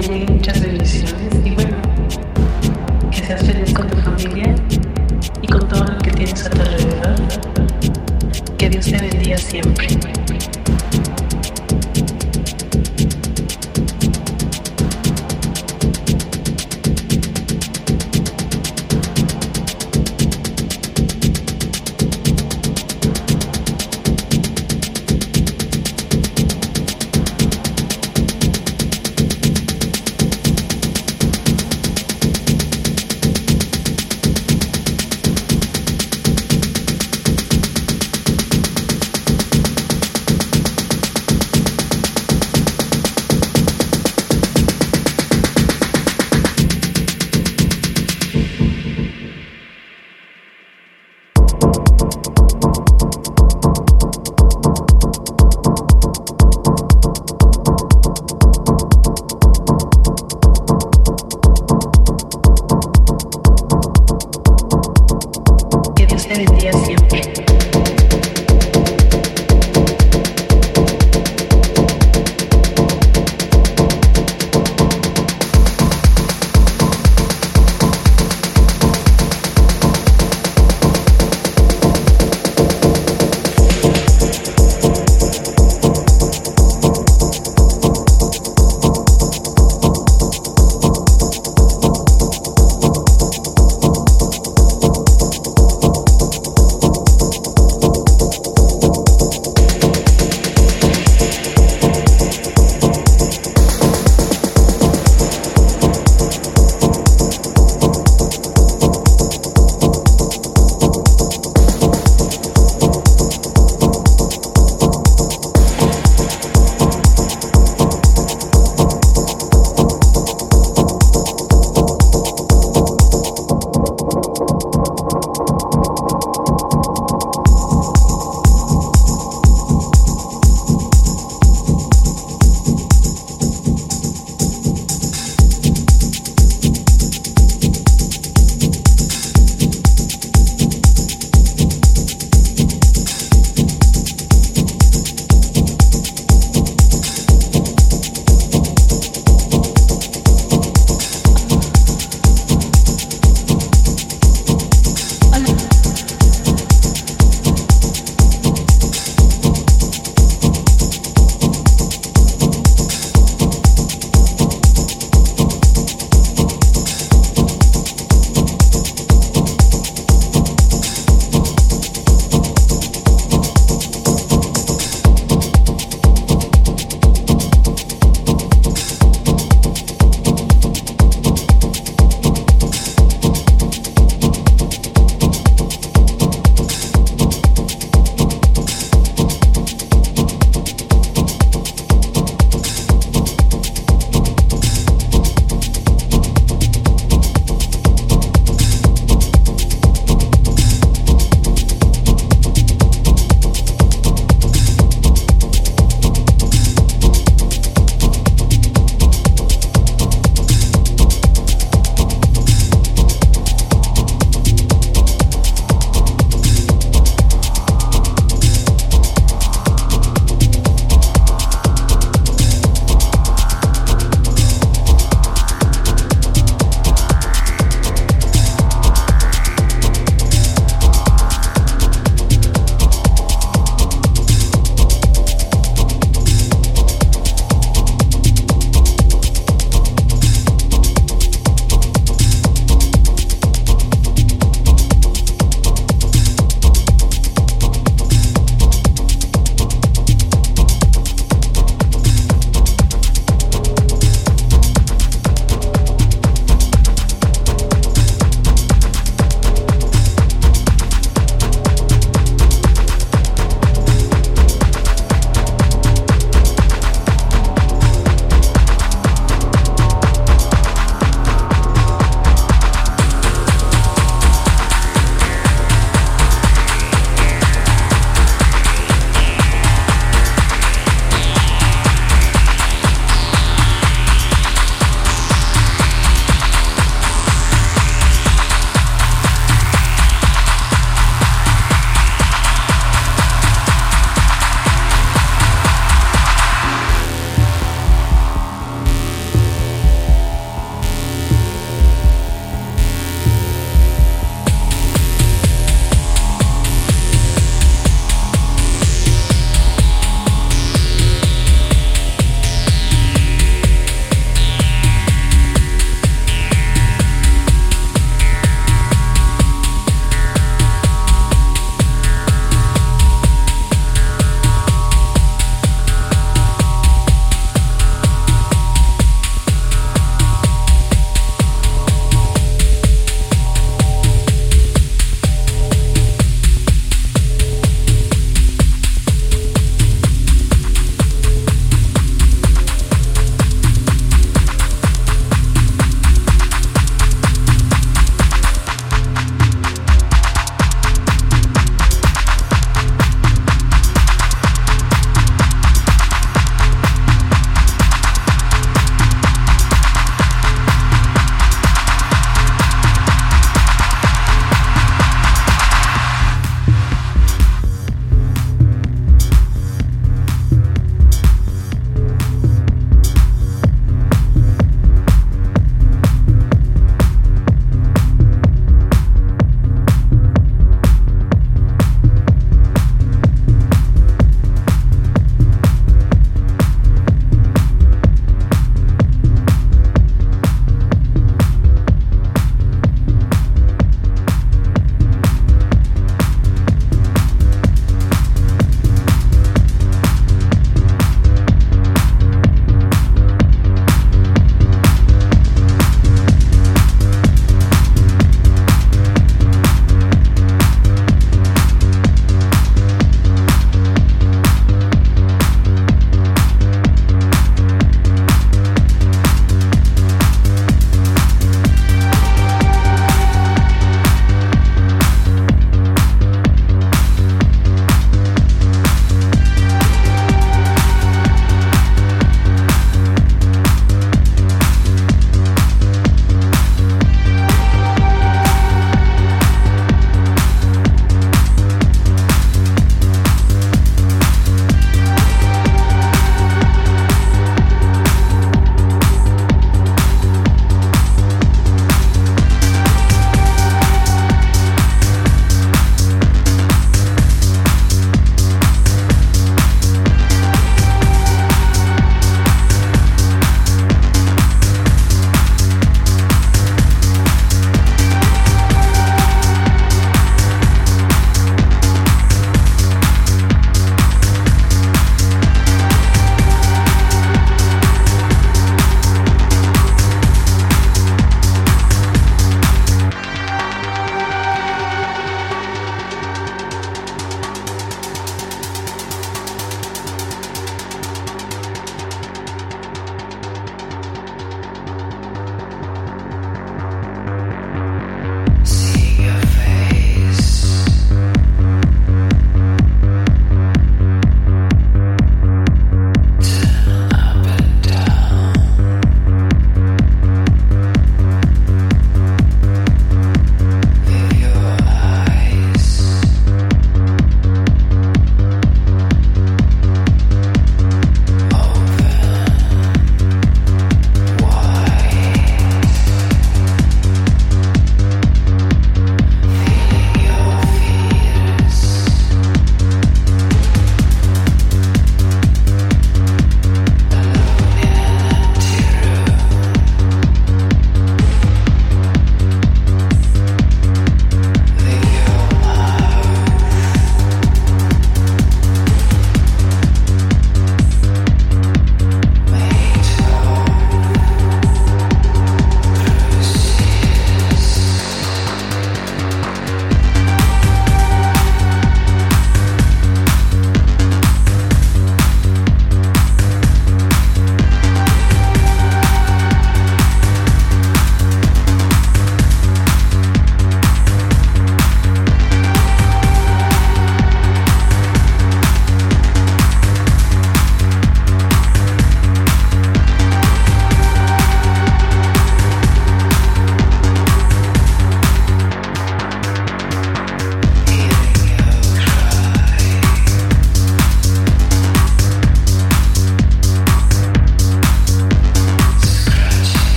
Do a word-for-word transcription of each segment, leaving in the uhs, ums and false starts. tienen muchas bendiciones y bueno, que seas feliz con tu familia y con todo lo que tienes a tu alrededor. Que Dios te bendiga siempre.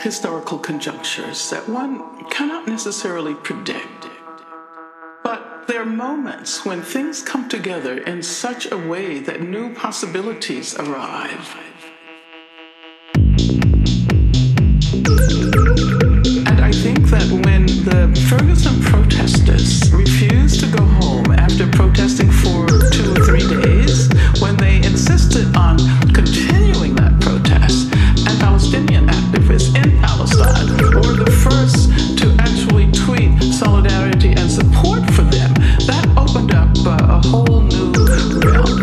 historical conjunctures that one cannot necessarily predict. But there are moments when things come together in such a way that new possibilities arrive. And I think that when the Ferguson protesters refused to go home after protesting for two or three days, when they insisted on continuing that protest, and Palestinian activists in Palestine were the first to actually tweet solidarity and support for them, that opened up uh, a whole new realm.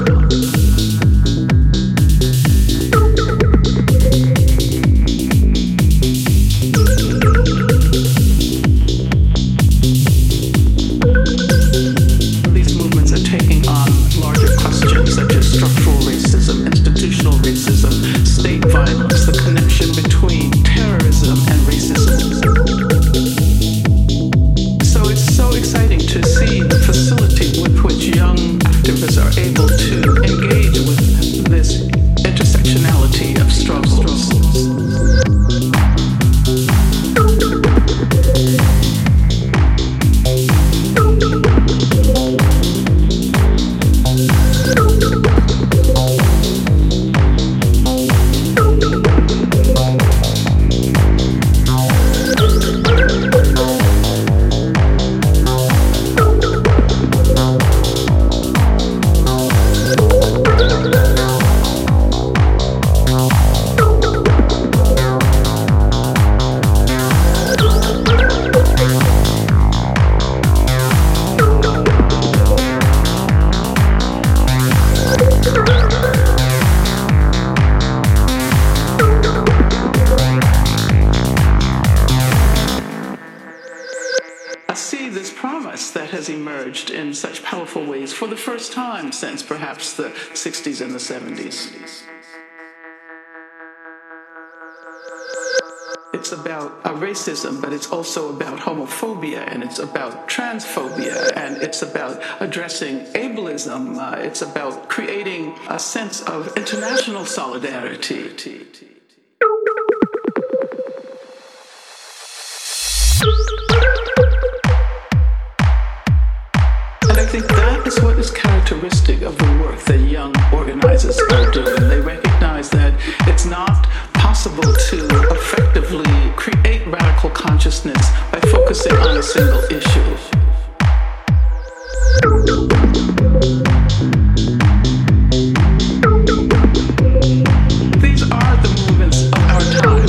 Since perhaps the sixties and the seventies. It's about racism, but it's also about homophobia, and it's about transphobia, and it's about addressing ableism. Uh, it's about creating a sense of international solidarity. That's what is characteristic of the work that young organizers are doing. They recognize that it's not possible to effectively create radical consciousness by focusing on a single issue. These are the movements of our time.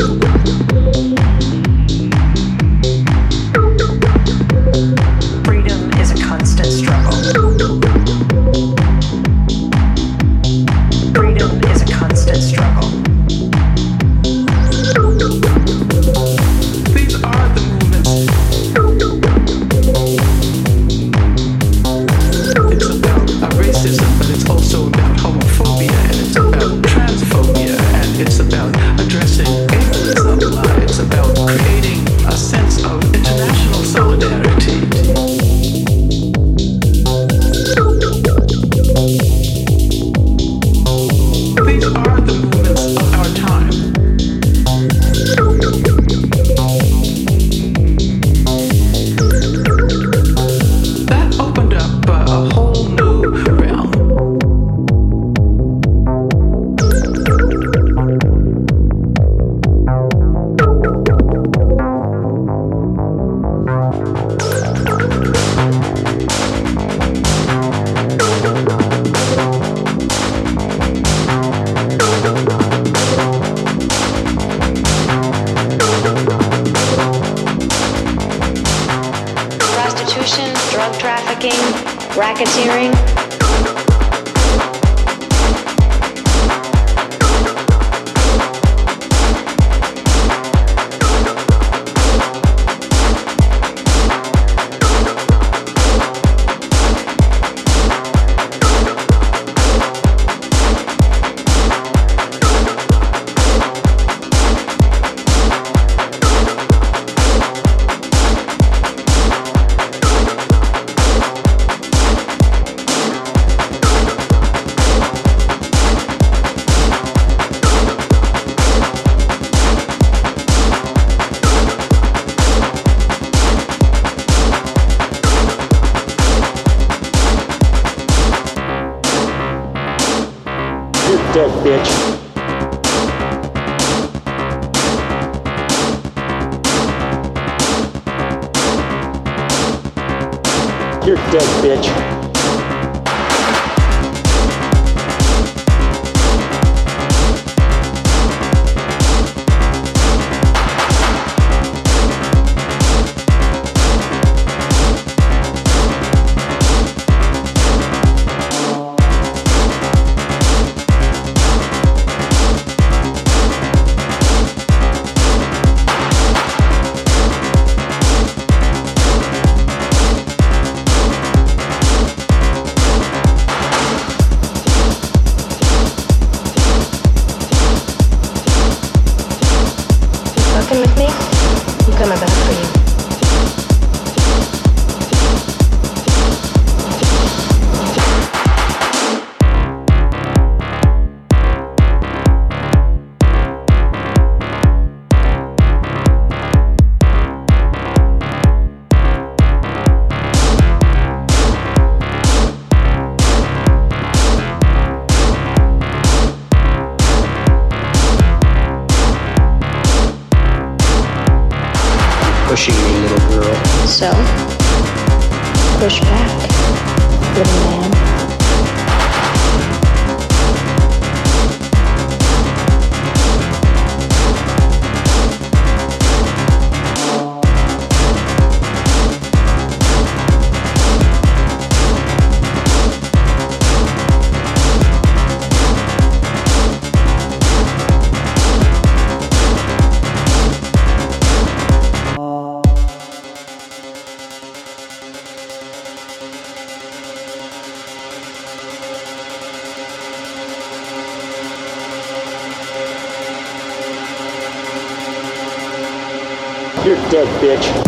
Как печь. Как печь. Come with me, you come about for you. Pushing me, little girl. So, push back, little man. You're dead, bitch.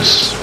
Yes.